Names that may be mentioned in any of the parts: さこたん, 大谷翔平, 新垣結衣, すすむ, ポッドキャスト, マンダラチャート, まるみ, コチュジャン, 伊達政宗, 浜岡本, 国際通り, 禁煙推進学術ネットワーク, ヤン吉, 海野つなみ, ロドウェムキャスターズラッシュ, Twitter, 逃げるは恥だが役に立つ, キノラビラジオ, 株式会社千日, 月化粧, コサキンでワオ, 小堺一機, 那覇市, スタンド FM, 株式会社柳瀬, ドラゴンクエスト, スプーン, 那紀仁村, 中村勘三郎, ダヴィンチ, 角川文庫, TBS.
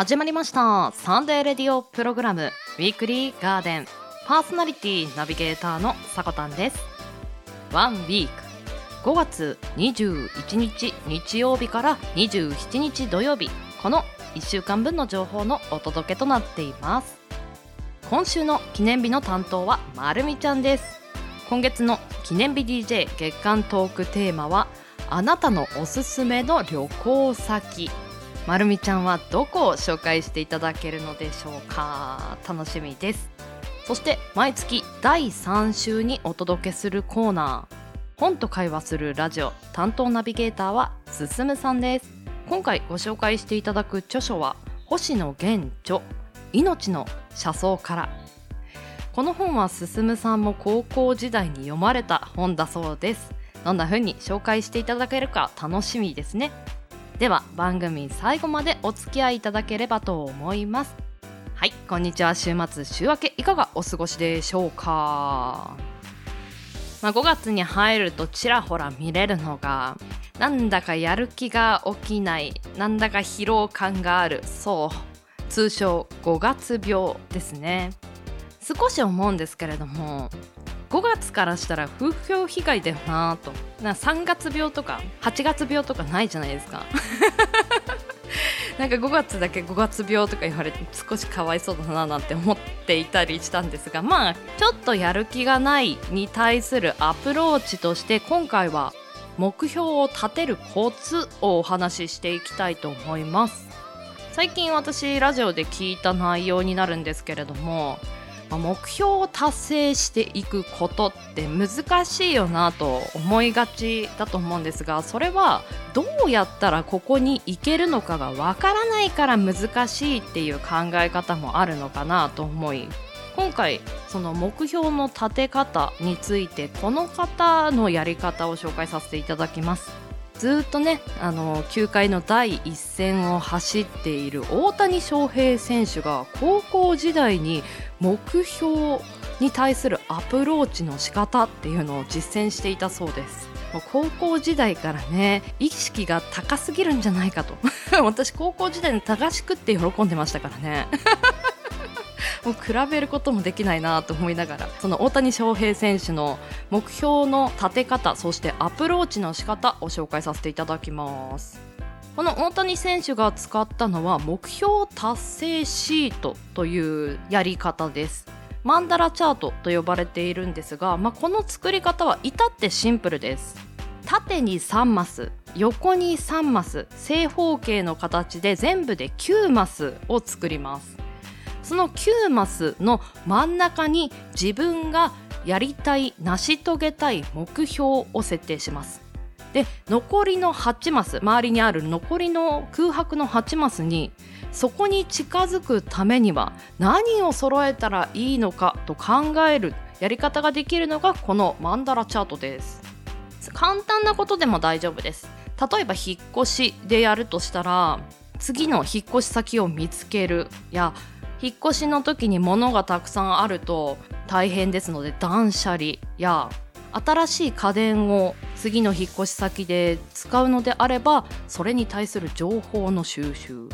始まりましたサンデーレディオプログラムウィークリーガーデン、パーソナリティナビゲーターのさこたんです。ワンウィーク5月21日日曜日から27日土曜日、この1週間分の情報のお届けとなっています。今週の記念日の担当はまるみちゃんです。今月の記念日 DJ 月間トークテーマはあなたのおすすめの旅行先。まるみちゃんはどこを紹介していただけるのでしょうか。楽しみです。そして毎月第3週にお届けするコーナー、本と会話するラジオ、担当ナビゲーターはすすむさんです。今回ご紹介していただく著書は星野源著、命の車窓から。この本はすすむさんも高校時代に読まれた本だそうです。どんな風に紹介していただけるか楽しみですね。では番組最後までお付き合いいただければと思います。はい、こんにちは。週末週明けいかがお過ごしでしょうか。5月に入るとちらほら見れるのが、なんだかやる気が起きない、なんだか疲労感がある、そう通称5月病ですね。少し思うんですけれども、5月からしたら風評被害だよなと。なんか3月病とか8月病とかないじゃないですかなんか5月だけ5月病とか言われて少しかわいそうだななんて思っていたりしたんですが、まあちょっとやる気がないに対するアプローチとして今回は目標を立てるコツをお話ししていきたいと思います。最近私ラジオで聞いた内容になるんですけれども、目標を達成していくことって難しいよなと思いがちだと思うんですが、それはどうやったらここに行けるのかがわからないから難しいっていう考え方もあるのかなと思い、今回その目標の立て方についてこの方のやり方を紹介させていただきます。ずっとね、球界の第一線を走っている大谷翔平選手が高校時代に目標に対するアプローチの仕方っていうのを実践していたそうです。もう高校時代からね、意識が高すぎるんじゃないかと私高校時代に高しくって喜んでましたからねもう比べることもできないなと思いながら、その大谷翔平選手の目標の立て方、そしてアプローチの仕方を紹介させていただきます。この大谷選手が使ったのは目標達成シートというやり方です。マンダラチャートと呼ばれているんですが、この作り方は至ってシンプルです。縦に3マス、横に3マス、正方形の形で全部で9マスを作ります。その9マスの真ん中に自分がやりたい、成し遂げたい目標を設定します。で、残りの8マス、周りにある残りの空白の8マスに、そこに近づくためには何を揃えたらいいのかと考えるやり方ができるのがこのマンダラチャートです。簡単なことでも大丈夫です。例えば引っ越しでやるとしたら、次の引っ越し先を見つけるや、引っ越しの時に物がたくさんあると大変ですので断捨離や、新しい家電を次の引っ越し先で使うのであればそれに対する情報の収集。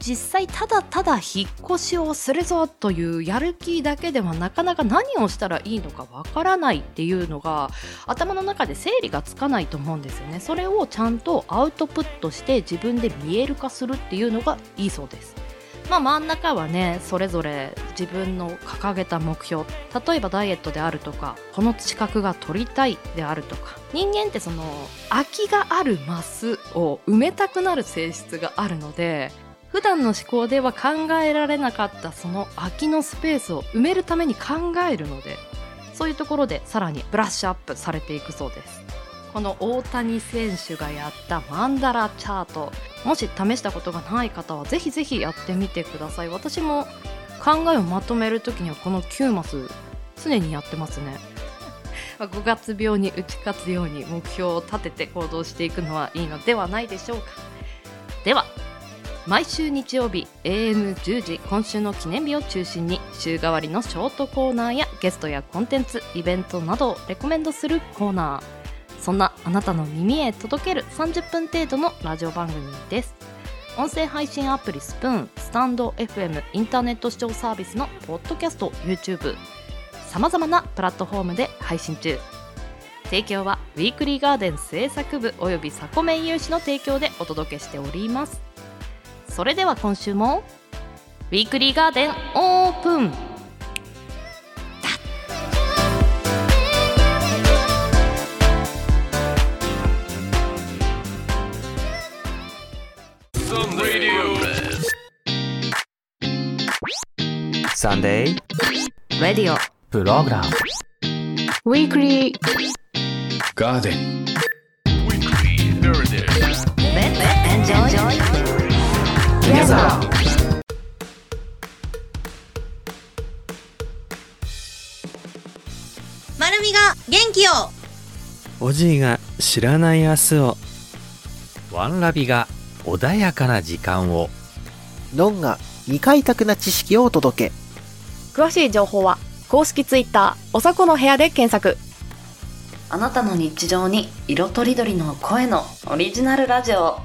実際ただただ引っ越しをするぞというやる気だけではなかなか何をしたらいいのかわからないっていうのが頭の中で整理がつかないと思うんですよね。それをちゃんとアウトプットして自分で見える化するっていうのがいいそうです。真ん中はね、それぞれ自分の掲げた目標、例えばダイエットであるとか、この資格が取りたいであるとか、人間ってその空きがあるマスを埋めたくなる性質があるので、普段の思考では考えられなかったその空きのスペースを埋めるために考えるので、そういうところでさらにブラッシュアップされていくそうです。この大谷選手がやったマンダラチャート、もし試したことがない方はぜひぜひやってみてください。私も考えをまとめるときにはこの9マス常にやってますね5月病に打ち勝つように目標を立てて行動していくのはいいのではないでしょうか。では毎週日曜日 AM10 時、今週の記念日を中心に週替わりのショートコーナーやゲストやコンテンツ、イベントなどをレコメンドするコーナー、そんなあなたの耳へ届ける30分程度のラジオ番組です。音声配信アプリスプーン、スタンド FM、 インターネット視聴サービスのポッドキャスト、 YouTube、 さまざまなプラットフォームで配信中。提供はウィークリーガーデン制作部およびサコメン有志の提供でお届けしております。それでは今週もウィークリーガーデンオープン。サンデーレディオプログラムウィークリーガーデンウィークリーガーデンエンジョイ皆さん、まるみが元気を、おじいが知らない明日を、ワンラビが穏やかな時間を、のんが未開拓な知識をお届け。詳しい情報は公式ツイッターおさこの部屋で検索。あなたの日常に色とりどりの声のオリジナルラジオ。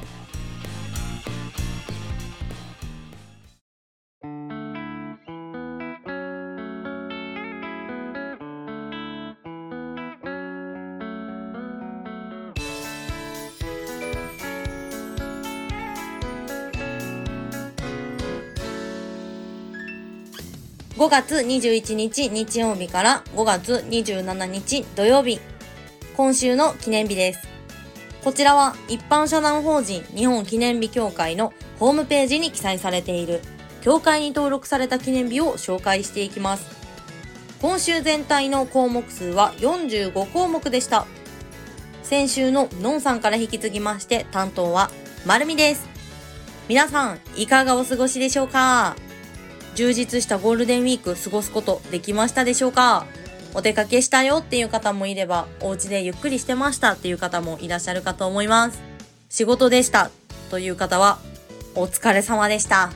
5月21日日曜日から5月27日土曜日、今週の記念日です。こちらは一般社団法人日本記念日協会のホームページに記載されている協会に登録された記念日を紹介していきます。今週全体の項目数は45項目でした。先週ののんさんから引き継ぎまして担当はまるみです。皆さんいかがお過ごしでしょうか？充実したゴールデンウィーク過ごすことできましたでしょうか？お出かけしたよっていう方もいれば、お家でゆっくりしてましたっていう方もいらっしゃるかと思います。仕事でしたという方はお疲れ様でした。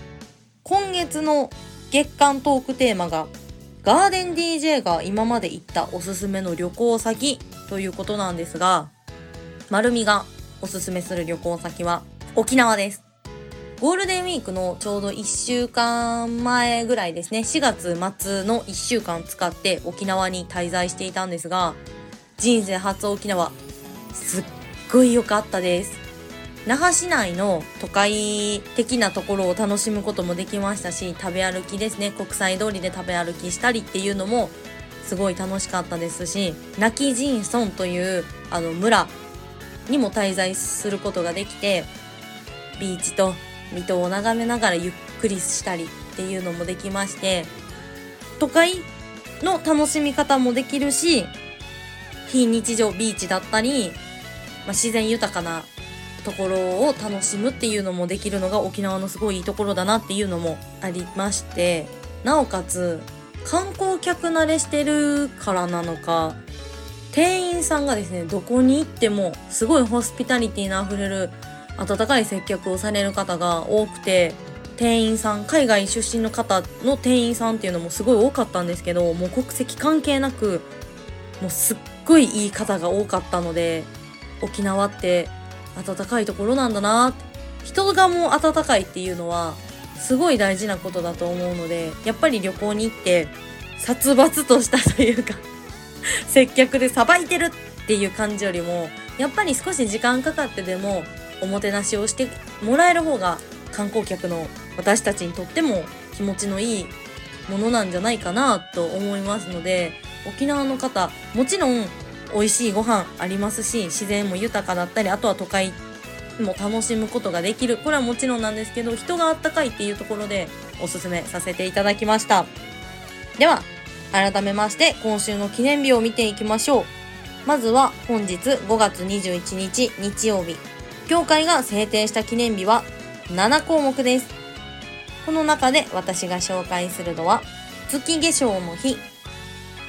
今月の月間トークテーマがガーデン DJ が今まで行ったおすすめの旅行先ということなんですが、まるみがおすすめする旅行先は沖縄です。ゴールデンウィークのちょうど1週間前ぐらいですね、4月末の1週間使って沖縄に滞在していたんですが、人生初沖縄、すっごい良かったです。那覇市内の都会的なところを楽しむこともできましたし、食べ歩きですね、国際通りで食べ歩きしたりっていうのもすごい楽しかったですし、那紀仁村という村にも滞在することができて、ビーチと水戸を眺めながらゆっくりしたりっていうのもできまして、都会の楽しみ方もできるし、非日常ビーチだったり、自然豊かなところを楽しむっていうのもできるのが沖縄のすごいいいところだなっていうのもありまして、なおかつ観光客慣れしてるからなのか、店員さんがですね、どこに行ってもすごいホスピタリティのあふれる温かい接客をされる方が多くて、店員さん、海外出身の方の店員さんっていうのもすごい多かったんですけど、もう国籍関係なく、もうすっごいいい方が多かったので、沖縄って温かいところなんだなって、人がもう温かいっていうのはすごい大事なことだと思うので、やっぱり旅行に行って殺伐としたというか接客でさばいてるっていう感じよりも、やっぱり少し時間かかってでもおもてなしをしてもらえる方が観光客の私たちにとっても気持ちのいいものなんじゃないかなと思いますので、沖縄の方、もちろん美味しいご飯ありますし、自然も豊かだったり、あとは都会も楽しむことができる、これはもちろんなんですけど、人があったかいっていうところでおすすめさせていただきました。では改めまして今週の記念日を見ていきましょう。まずは本日5月21日日曜日、協会が制定した記念日は7項目です。この中で私が紹介するのは、月化粧の日、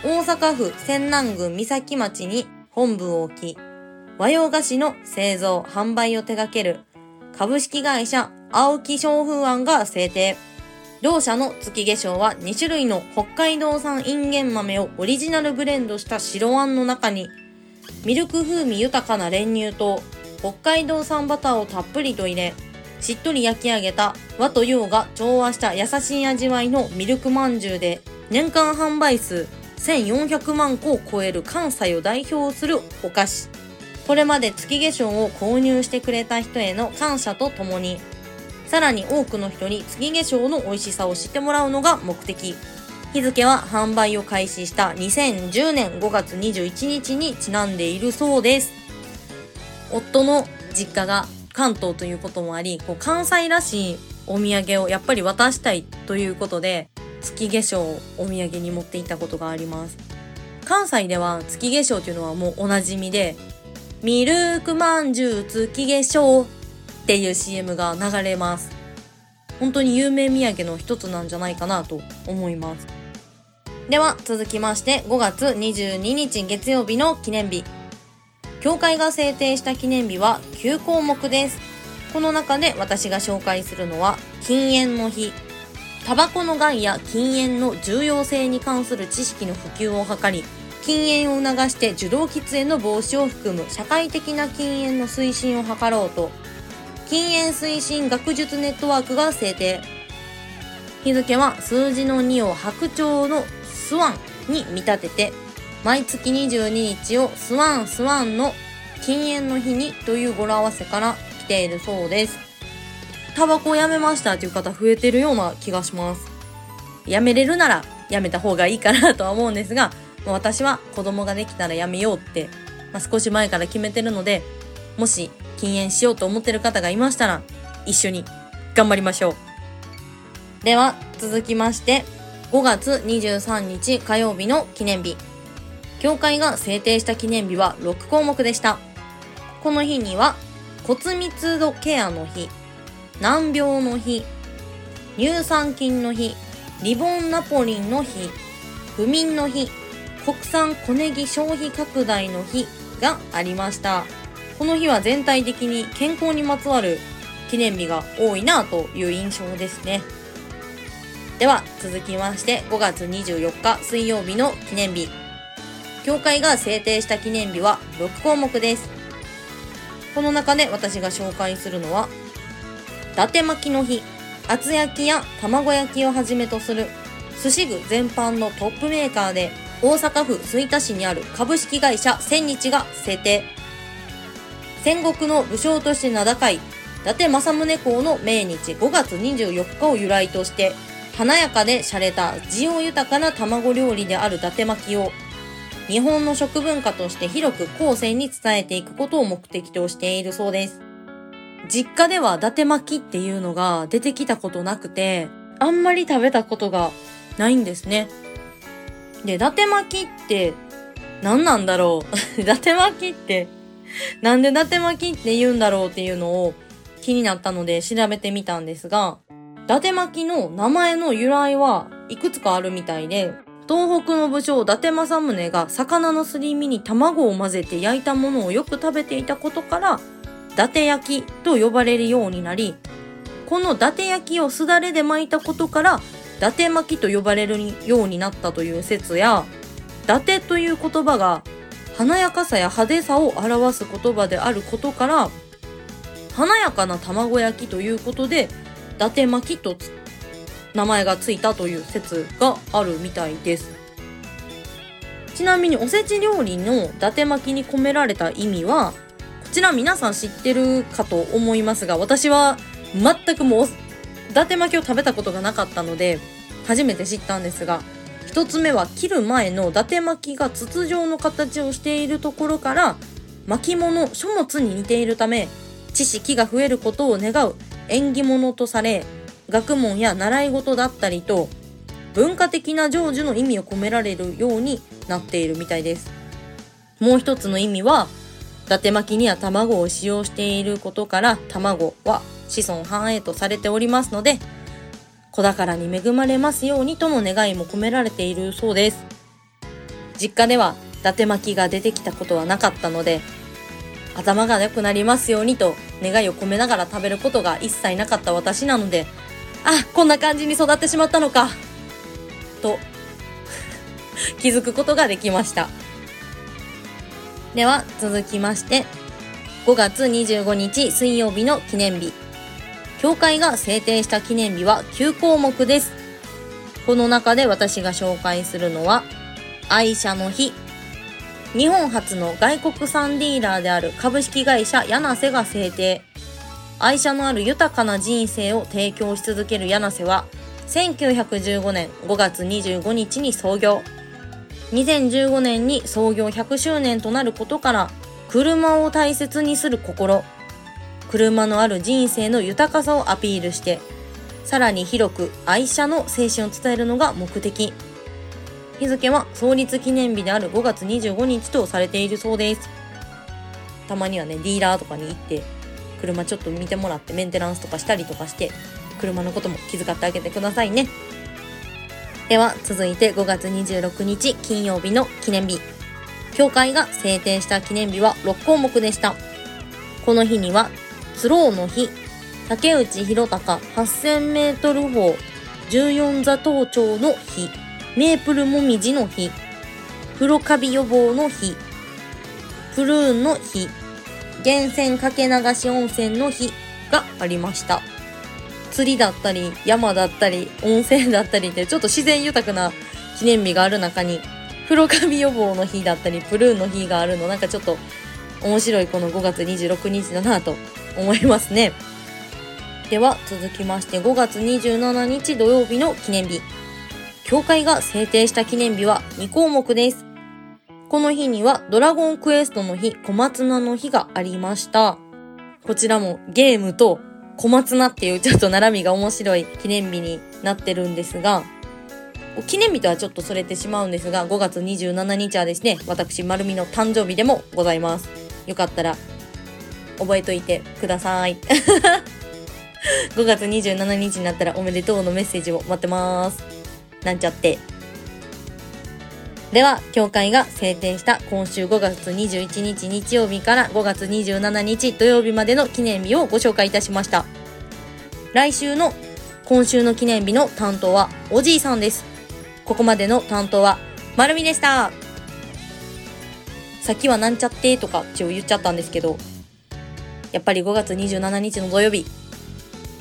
大阪府泉南郡三崎町に本部を置き、和洋菓子の製造・販売を手掛ける株式会社青木商風庵が制定。同社の月化粧は2種類の北海道産インゲン豆をオリジナルブレンドした白あんの中に、ミルク風味豊かな練乳と北海道産バターをたっぷりと入れ、しっとり焼き上げた和と洋が調和した優しい味わいのミルクまんじゅうで、年間販売数1400万個を超える関西を代表するお菓子。これまで月化粧を購入してくれた人への感謝とともに、さらに多くの人に月化粧の美味しさを知ってもらうのが目的。日付は販売を開始した2010年5月21日にちなんでいるそうです。夫の実家が関東ということもあり、関西らしいお土産をやっぱり渡したいということで、月化粧をお土産に持っていったことがあります。関西では月化粧というのはもうおなじみで、ミルクまんじゅう月化粧っていう CM が流れます。本当に有名土産の一つなんじゃないかなと思います。では続きまして5月22日月曜日の記念日。協会が制定した記念日は9項目です。この中で私が紹介するのは禁煙の日。タバコの害や禁煙の重要性に関する知識の普及を図り、禁煙を促して受動喫煙の防止を含む社会的な禁煙の推進を図ろうと、禁煙推進学術ネットワークが制定。日付は数字の2を白鳥のスワンに見立てて、毎月22日をスワンスワンの禁煙の日にという語呂合わせから来ているそうです。タバコをやめましたという方増えてるような気がします。やめれるならやめた方がいいかなとは思うんですが、私は子供ができたらやめようって、少し前から決めてるので、もし禁煙しようと思ってる方がいましたら一緒に頑張りましょう。では続きまして5月23日火曜日の記念日。協会が制定した記念日は6項目でした。この日には骨密度ケアの日、難病の日、乳酸菌の日、リボンナポリンの日、不眠の日、国産小ネギ消費拡大の日がありました。この日は全体的に健康にまつわる記念日が多いなという印象ですね。では続きまして5月24日水曜日の記念日。協会が制定した記念日は6項目です。この中で私が紹介するのは、伊達巻きの日、厚焼きや卵焼きをはじめとする寿司具全般のトップメーカーで、大阪府吹田市にある株式会社千日が制定。戦国の武将として名高い伊達政宗公の命日5月24日を由来として、華やかで洒落た滋養豊かな卵料理である伊達巻きを日本の食文化として広く後世に伝えていくことを目的としているそうです。実家では伊達巻きっていうのが出てきたことなくて、あんまり食べたことがないんですね。で、伊達巻きって何なんだろう伊達巻きってなんで伊達巻きって言うんだろうっていうのを気になったので調べてみたんですが、伊達巻きの名前の由来はいくつかあるみたいで、東北の武将伊達政宗が魚のすり身に卵を混ぜて焼いたものをよく食べていたことから、伊達焼きと呼ばれるようになり、この伊達焼きをすだれで巻いたことから、伊達巻きと呼ばれるようになったという説や、伊達という言葉が華やかさや派手さを表す言葉であることから、華やかな卵焼きということで、伊達巻きと名前がついたという説があるみたいです。ちなみにおせち料理の伊達巻きに込められた意味は、こちら皆さん知ってるかと思いますが、私は全くもう伊達巻きを食べたことがなかったので、初めて知ったんですが、一つ目は切る前の伊達巻きが筒状の形をしているところから、巻物、書物に似ているため知識が増えることを願う縁起物とされ、学問や習い事だったりと文化的な成就の意味を込められるようになっているみたいです。もう一つの意味は、伊達巻きには卵を使用していることから、卵は子孫繁栄とされておりますので、子宝に恵まれますようにとの願いも込められているそうです。実家では伊達巻きが出てきたことはなかったので、頭が良くなりますようにと願いを込めながら食べることが一切なかった私なので、あ、こんな感じに育ってしまったのかと気づくことができました。では続きまして5月25日水曜日の記念日。協会が制定した記念日は9項目です。この中で私が紹介するのは、愛車の日。日本初の外国産ディーラーである株式会社柳瀬が制定。愛車のある豊かな人生を提供し続ける柳瀬は、1915年5月25日に創業。2015年に創業100周年となることから、車を大切にする心、車のある人生の豊かさをアピールして、さらに広く愛車の精神を伝えるのが目的。日付は創立記念日である5月25日とされているそうです。たまにはね、ディーラーとかに行って、車ちょっと見てもらってメンテナンスとかしたりとかして、車のことも気遣ってあげてくださいね。では続いて5月26日金曜日の記念日。協会が制定した記念日は6項目でした。この日には、つろうの日、竹内弘隆8000メートル峰14座頭頂の日、メープルもみじの日、黒カビ予防の日、プルーンの日、源泉かけ流し温泉の日がありました。釣りだったり、山だったり、温泉だったりって、ちょっと自然豊かな記念日がある中に、黒カビ予防の日だったり、プルーンの日があるの、なんかちょっと面白いこの5月26日だなぁと思いますね。では続きまして5月27日土曜日の記念日。協会が制定した記念日は2項目です。この日にはドラゴンクエストの日、小松菜の日がありました。こちらもゲームと小松菜っていうちょっと並びが面白い記念日になってるんですが、記念日とはちょっとそれてしまうんですが、5月27日はですね、私まるみの誕生日でもございます。よかったら覚えといてください。5月27日になったらおめでとうのメッセージを待ってます。なんちゃって。では、協会が制定した今週5月21日日曜日から5月27日土曜日までの記念日をご紹介いたしました。来週の今週の記念日の担当はおじいさんです。ここまでの担当はまるみでした。さっきはなんちゃってとか一応言っちゃったんですけど、やっぱり5月27日の土曜日、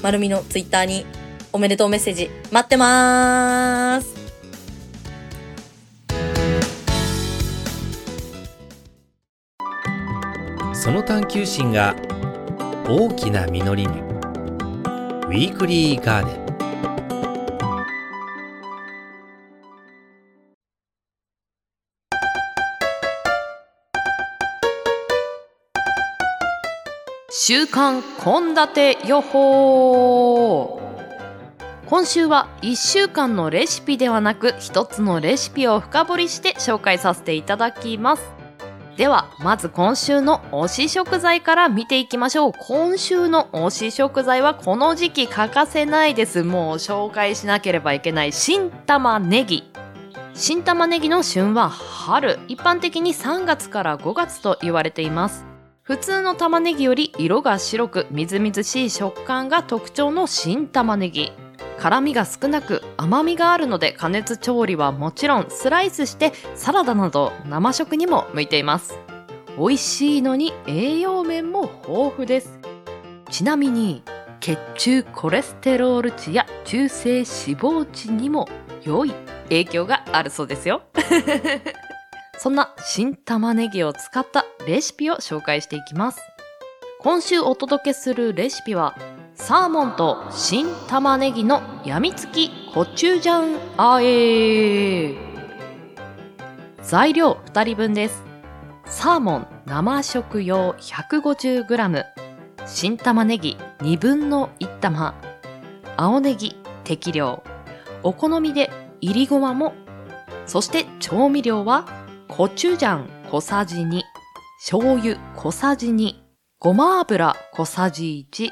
まるみのツイッターにおめでとうメッセージ待ってまーす。その探求心が大きな実りに。ウィークリーガーデン。週刊献立予報。今週は1週間のレシピではなく1つのレシピを深掘りして紹介させていただきます。ではまず今週の推し食材から見ていきましょう。今週の推し食材はこの時期欠かせないです。もう紹介しなければいけない新玉ねぎ。新玉ねぎの旬は春、一般的に3月から5月と言われています。普通の玉ねぎより色が白くみずみずしい食感が特徴の新玉ねぎ。辛みが少なく甘みがあるので加熱調理はもちろん、スライスしてサラダなど生食にも向いています。美味しいのに栄養面も豊富です。ちなみに血中コレステロール値や中性脂肪値にも良い影響があるそうですよ。そんな新玉ねぎを使ったレシピを紹介していきます。今週お届けするレシピはサーモンと新玉ねぎのやみつきコチュジャンあえ。材料2人分です。サーモン生食用 150g、 新玉ねぎ2分の1玉、青ねぎ適量、お好みでいりごまも。そして調味料はコチュジャン小さじ2、醤油小さじ2、ごま油小さじ1、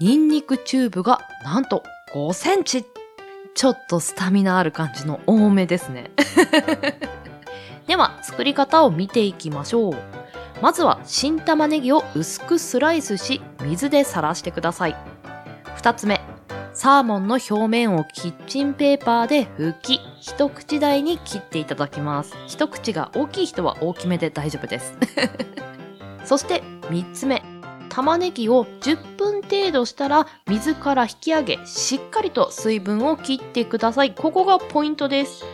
ニンニクチューブがなんと5センチ。ちょっとスタミナある感じの多めですね。では作り方を見ていきましょう。まずは新玉ねぎを薄くスライスし、水でさらしてください。2つ目、サーモンの表面をキッチンペーパーで拭き、一口大に切っていただきます。一口が大きい人は大きめで大丈夫です。そして3つ目、玉ねぎを10分程度したら水から引き上げ、しっかりと水分を切ってください。ここがポイントです。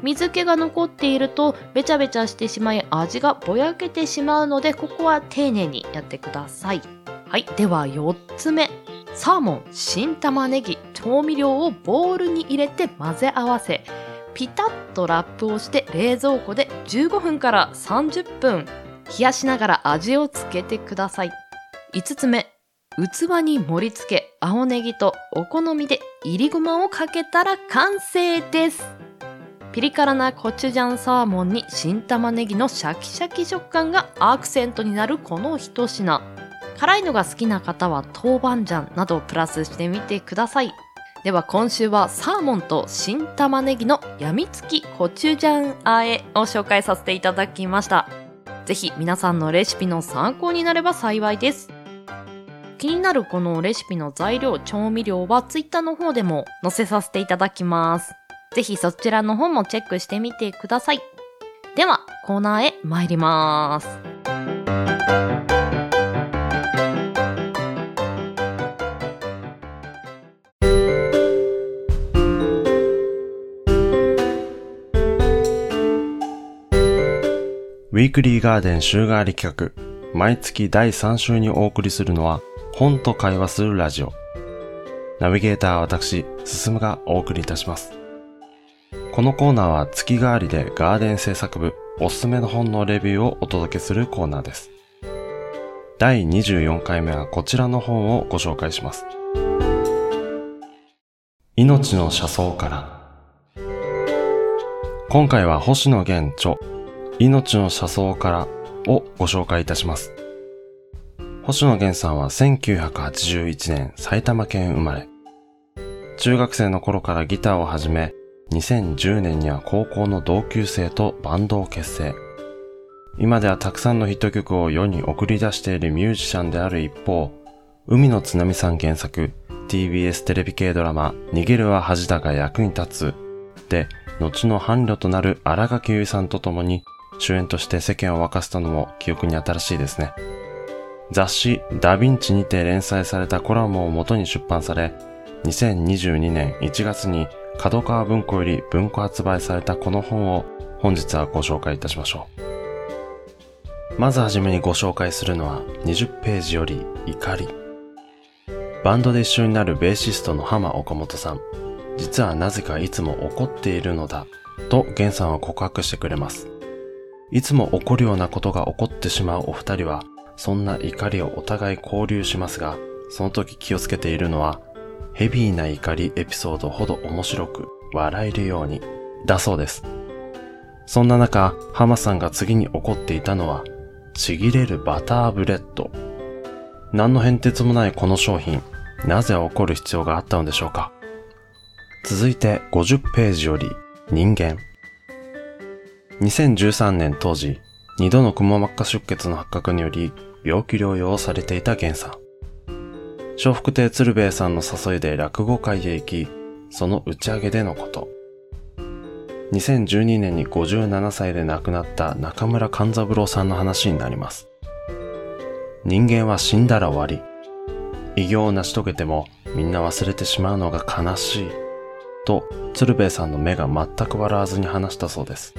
水気が残っているとべちゃべちゃしてしまい、味がぼやけてしまうので、ここは丁寧にやってください。はい、では4つ目、サーモン、新玉ねぎ、調味料をボウルに入れて混ぜ合わせ、ピタッとラップをして冷蔵庫で15分から30分冷やしながら味をつけてください。5つ目、器に盛り付け、青ネギとお好みでいりごまをかけたら完成です。ピリ辛なコチュジャンサーモンに新玉ねぎのシャキシャキ食感がアクセントになるこの一品。辛いのが好きな方は豆板醤などをプラスしてみてください。では今週はサーモンと新玉ねぎのやみつきコチュジャン和えを紹介させていただきました。ぜひ皆さんのレシピの参考になれば幸いです。気になるこのレシピの材料、調味料は Twitter の方でも載せさせていただきます。ぜひそちらの方もチェックしてみてください。ではコーナーへ参ります。ウィークリーガーデン週替わり企画、毎月第3週にお送りするのは本と会話するラジオ。ナビゲーター私、進がお送りいたします。このコーナーは月替わりでガーデン制作部おすすめの本のレビューをお届けするコーナーです。第24回目はこちらの本をご紹介します。命の車窓から。今回は星野源著、命の車窓からをご紹介いたします。星野源さんは1981年埼玉県生まれ。中学生の頃からギターを始め、2010年には高校の同級生とバンドを結成。今ではたくさんのヒット曲を世に送り出しているミュージシャンである一方、海野つなみさん原作、TBS テレビ系ドラマ、逃げるは恥だが役に立つで、後の伴侶となる新垣結衣さんと共に、主演として世間を沸かせたのも記憶に新しいですね。雑誌ダヴィンチにて連載されたコラムを元に出版され、2022年1月に角川文庫より文庫発売されたこの本を本日はご紹介いたしましょう。まずはじめにご紹介するのは20ページより怒り。バンドで一緒になるベーシストの浜岡本さん、実はなぜかいつも怒っているのだと源さんは告白してくれます。いつも怒るようなことが起こってしまうお二人は、そんな怒りをお互い交流しますが、その時気をつけているのは、ヘビーな怒りエピソードほど面白く笑えるように、だそうです。そんな中、浜さんが次に怒っていたのは、ちぎれるバターブレッド。何の変哲もないこの商品、なぜ怒る必要があったのでしょうか。続いて50ページより人間。2013年当時、2度のくも膜下出血の発覚により病気療養をされていた源さん。笑福亭鶴瓶さんの誘いで落語会へ行き、その打ち上げでのこと。2012年に57歳で亡くなった中村勘三郎さんの話になります。人間は死んだら終わり。偉業を成し遂げてもみんな忘れてしまうのが悲しい。と鶴瓶さんの目が全く笑わずに話したそうです。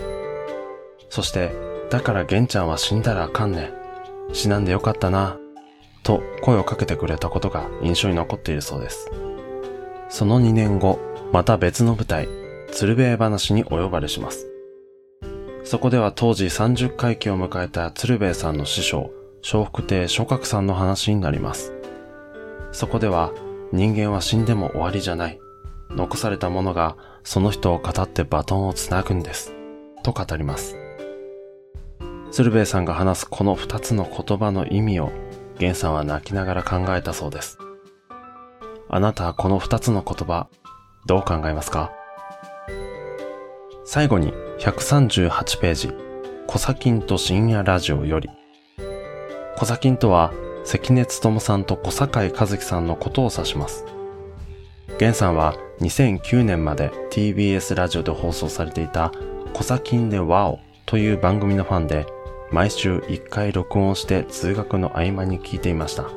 そして、だから源ちゃんは死んだらあかんね。死なんでよかったな。と声をかけてくれたことが印象に残っているそうです。その2年後、また別の舞台、鶴瓶話にお呼ばれします。そこでは当時30回忌を迎えた鶴瓶さんの師匠、笑福亭松鶴さんの話になります。そこでは、人間は死んでも終わりじゃない。残されたものがその人を語ってバトンをつなぐんです。と語ります。鶴瓶さんが話すこの2つの言葉の意味を源さんは泣きながら考えたそうです。あなたはこの2つの言葉どう考えますか？最後に138ページ、コサキンと深夜ラジオより。コサキンとは関根勤さんと小堺一機さんのことを指します。源さんは2009年まで TBS ラジオで放送されていたコサキンでワオという番組のファンで、毎週1回録音して通学の合間に聞いていました。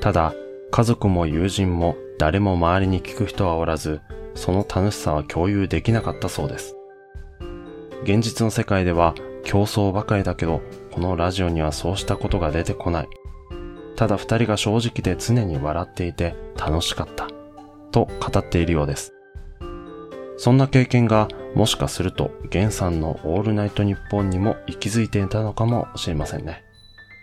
ただ、家族も友人も誰も周りに聞く人はおらず、その楽しさは共有できなかったそうです。現実の世界では競争ばかりだけど、このラジオにはそうしたことが出てこない。ただ二人が正直で常に笑っていて楽しかったと語っているようです。そんな経験がもしかすると源さんのオールナイトニッポンにも息づいていたのかもしれませんね。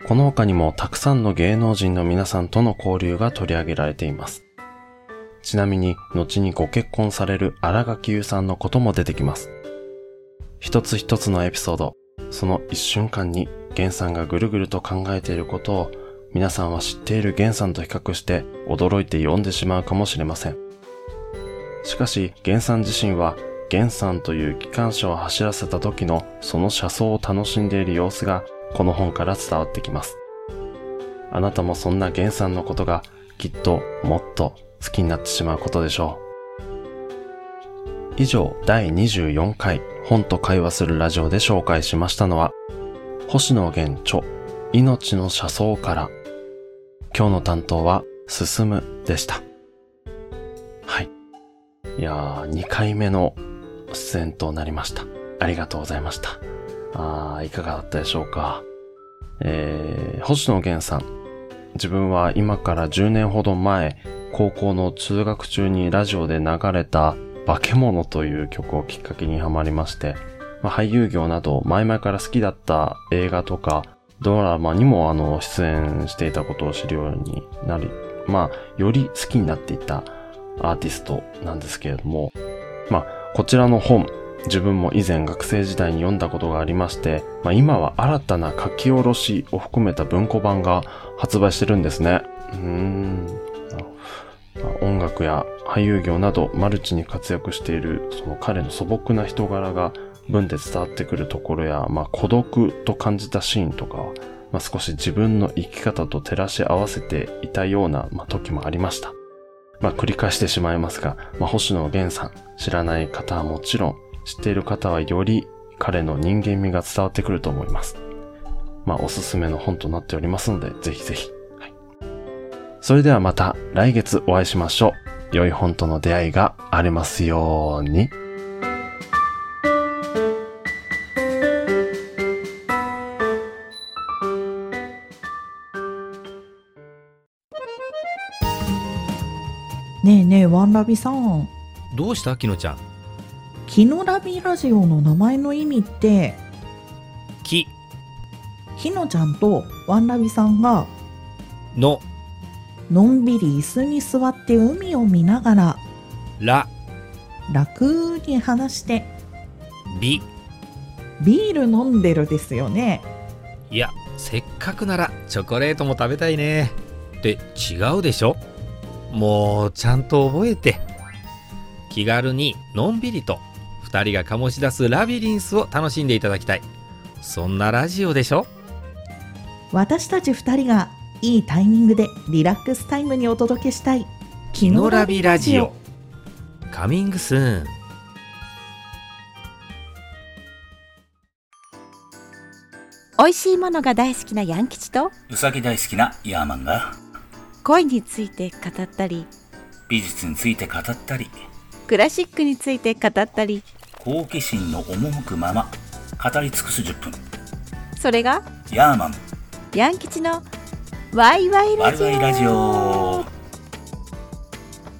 この他にもたくさんの芸能人の皆さんとの交流が取り上げられています。ちなみに後にご結婚される新垣結衣さんのことも出てきます。一つ一つのエピソード、その一瞬間に源さんがぐるぐると考えていることを皆さんは知っている源さんと比較して驚いて読んでしまうかもしれません。しかし源さん自身は源さんという機関車を走らせた時のその車窓を楽しんでいる様子がこの本から伝わってきます。あなたもそんな源さんのことがきっともっと好きになってしまうことでしょう。以上、第24回本と会話するラジオで紹介しましたのは、星野源著、命の車窓から。今日の担当は進むでした。はい。いやー、2回目の出演となりました。ありがとうございました。いかがだったでしょうか。星野源さん、自分は今から10年ほど前、高校の通学中にラジオで流れた化け物という曲をきっかけにハマりまして、俳優業など前々から好きだった映画とかドラマにも出演していたことを知るようになり、より好きになっていたアーティストなんですけれども、こちらの本、自分も以前学生時代に読んだことがありまして、今は新たな書き下ろしを含めた文庫版が発売してるんですね。音楽や俳優業などマルチに活躍しているその彼の素朴な人柄が文で伝わってくるところや、孤独と感じたシーンとか、少し自分の生き方と照らし合わせていたような、時もありました。繰り返してしまいますが、星野源さん、知らない方はもちろん、知っている方はより彼の人間味が伝わってくると思います。おすすめの本となっておりますので、ぜひぜひ。それではまた来月お会いしましょう。良い本との出会いがありますように。ねえねえ、ワンラビさん。どうしたキノちゃん。キノラビラジオの名前の意味って、キノちゃんとワンラビさんがのんびり椅子に座って海を見ながら楽に話してビール飲んでるですよね。いや、せっかくならチョコレートも食べたいね。って違うでしょ。もうちゃんと覚えて。気軽にのんびりと2人が醸し出すラビリンスを楽しんでいただきたい。そんなラジオでしょ。私たち2人がいいタイミングでリラックスタイムにお届けしたいキノラビラジオ。カミングスーン。おいしいものが大好きなヤン吉とうさぎ大好きなヤーマンが恋について語ったり、美術について語ったり、クラシックについて語ったり、好奇心の赴くまま語り尽くす10分。それがヤーマンヤン吉のワイワイラジオ。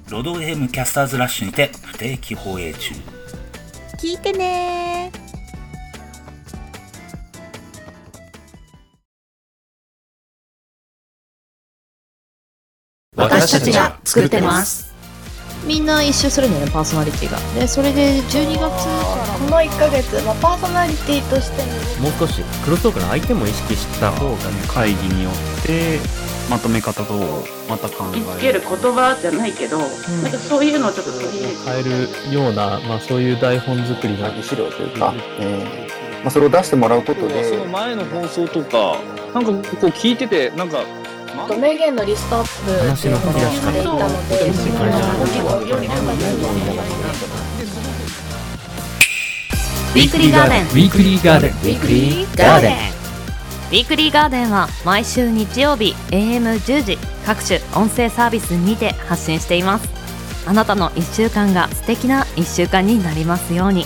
ロドウェムキャスターズラッシュにて不定期放映中。聞いてね。私たちが作ってます。みんな一周するんだよね、パーソナリティが。で、それで12月からこの1ヶ月、パーソナリティとしてもう少しクロストークの相手も意識した方がね、会議によってまとめ方とまた考える。言いつける言葉じゃないけど、なんかそういうのをちょっと変えるような、そういう台本作りの資料というか、それを出してもらうことで、その前の放送とかなんかこう聞いてて、なんか名言のリストアップっていうのをやっていたので、そのウィークリーガーデンは毎週日曜日 AM10 時各種音声サービスにて発信しています。あなたの1週間が素敵な1週間になりますように。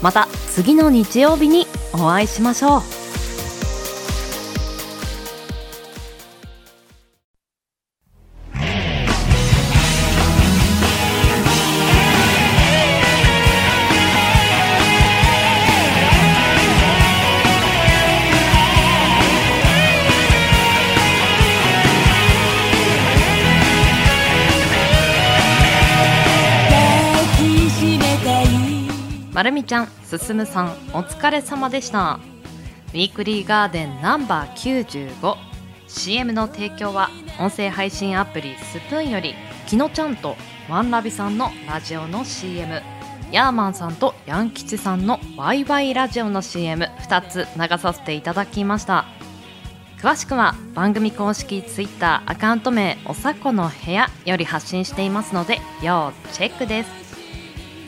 また次の日曜日にお会いしましょう。まるみちゃん、すすむさん、お疲れ様でした。ウィークリーガーデンナンバー95、 CM の提供は音声配信アプリスプーンよりきのちゃんとワンラビさんのラジオの CM、 ヤーマンさんとヤンキチさんのワイワイラジオの CM、 2つ流させていただきました。詳しくは番組公式ツイッターアカウント名おさこの部屋より発信していますので要チェックです。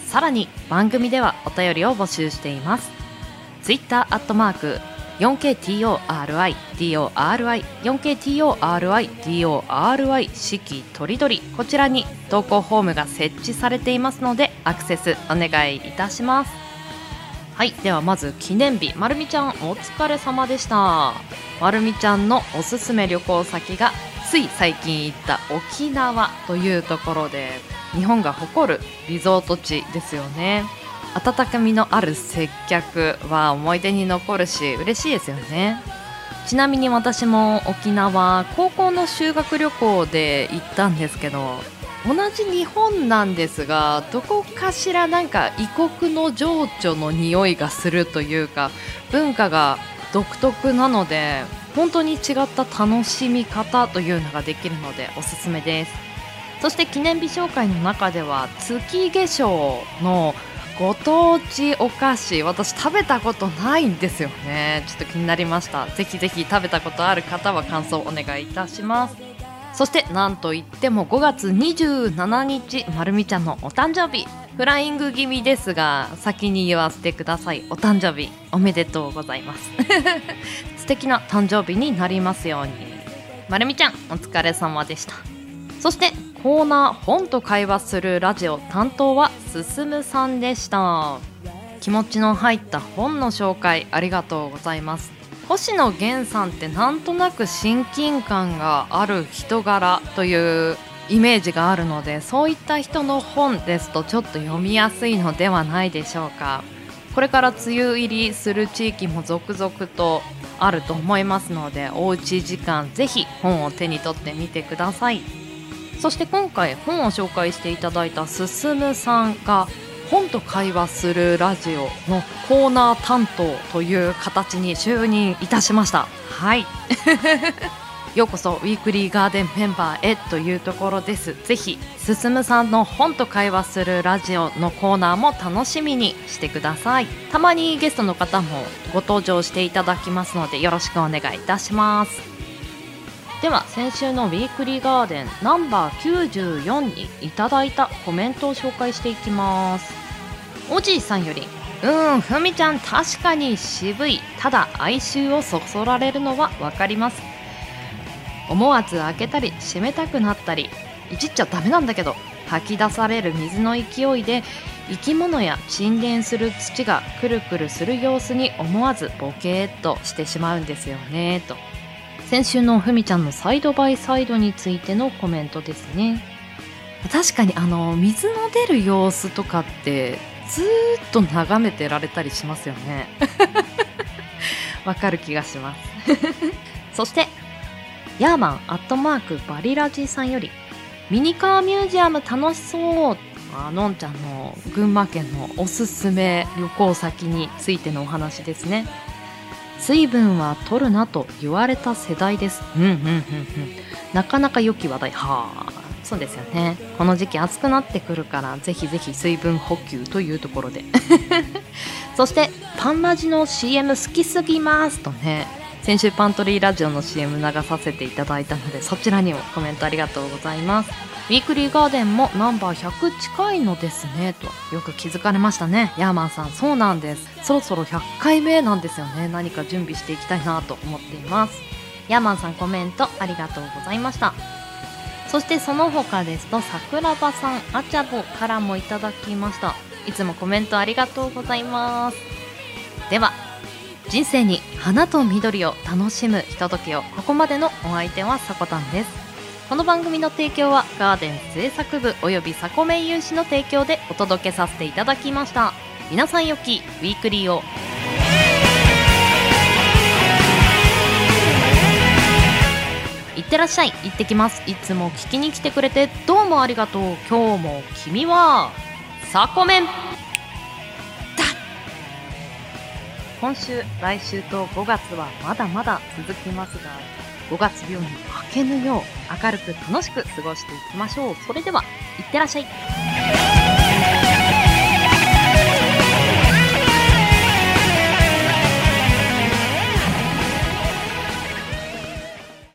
さらに番組ではお便りを募集しています。 Twitter @4ktoridori 四季とりどり、こちらに投稿フォームが設置されていますのでアクセスお願いいたします。はい、ではまず記念日、まるみちゃんお疲れ様でした。まるみちゃんのおすすめ旅行先がつい最近行った沖縄というところで、日本が誇るリゾート地ですよね。温かみのある接客は思い出に残るし嬉しいですよね。ちなみに私も沖縄高校の修学旅行で行ったんですけど、同じ日本なんですがどこかしらなんか異国の情緒の匂いがするというか、文化が独特なので本当に違った楽しみ方というのができるのでおすすめです。そして記念日紹介の中では月化粧のご当地お菓子、私食べたことないんですよね。ちょっと気になりました。ぜひぜひ食べたことある方は感想をお願いいたします。そしてなんといっても5月27日まるみちゃんのお誕生日、フライング気味ですが先に言わせてください。お誕生日おめでとうございます素敵な誕生日になりますように。まるみちゃんお疲れ様でした。そしてコーナー本と会話するラジオ担当はすすむさんでした。気持ちの入った本の紹介ありがとうございます。星野源さんってなんとなく親近感がある人柄というイメージがあるので、そういった人の本ですとちょっと読みやすいのではないでしょうか。これから梅雨入りする地域も続々とあると思いますので、おうち時間ぜひ本を手に取ってみてください。そして今回本を紹介していただいたすすむさんが本と会話するラジオのコーナー担当という形に就任いたしました。はいようこそウィークリーガーデンメンバーへというところです。ぜひすすむさんの本と会話するラジオのコーナーも楽しみにしてください。たまにゲストの方もご登場していただきますのでよろしくお願いいたします。では先週のウィークリーガーデンナンバー94にいただいたコメントを紹介していきます。おじいさんより、ふみちゃん確かに渋い、ただ哀愁をそそられるのはわかります。思わず開けたり閉めたくなったり、いじっちゃダメなんだけど吐き出される水の勢いで生き物や沈殿する土がくるくるする様子に思わずボケーっとしてしまうんですよねと。先週のふみちゃんのサイドバイサイドについてのコメントですね。確かに水の出る様子とかってずっと眺めてられたりしますよねわかる気がしますそしてヤーマン@バリラジさんより、ミニカーミュージアム楽しそう、のんちゃんの群馬県のおすすめ旅行先についてのお話ですね。水分は取るなと言われた世代です。なかなか良き話題。はあ、そうですよね。この時期暑くなってくるからぜひぜひ水分補給というところでそしてパンラジの CM 好きすぎますとね、先週パントリーラジオの CM 流させていただいたのでそちらにもコメントありがとうございます。ウィークリーガーデンもナンバー100近いのですねと、よく気づかれましたねヤーマンさん。そうなんです、そろそろ100回目なんですよね。何か準備していきたいなと思っています。ヤーマンさんコメントありがとうございました。そしてその他ですと桜庭さん、アチャボからもいただきました。いつもコメントありがとうございます。では人生に花と緑を楽しむひとときを、ここまでのお相手はさこたんです。この番組の提供はガーデン製作部およびさこめん有志の提供でお届けさせていただきました。皆さんよきウィークリーを。いってらっしゃい、いってきます。いつも聞きに来てくれてどうもありがとう。今日も君はさこめんだ。今週、来週と5月はまだまだ続きますが、5月病に明けぬよう明るく楽しく過ごしていきましょう。それではいってらっしゃい。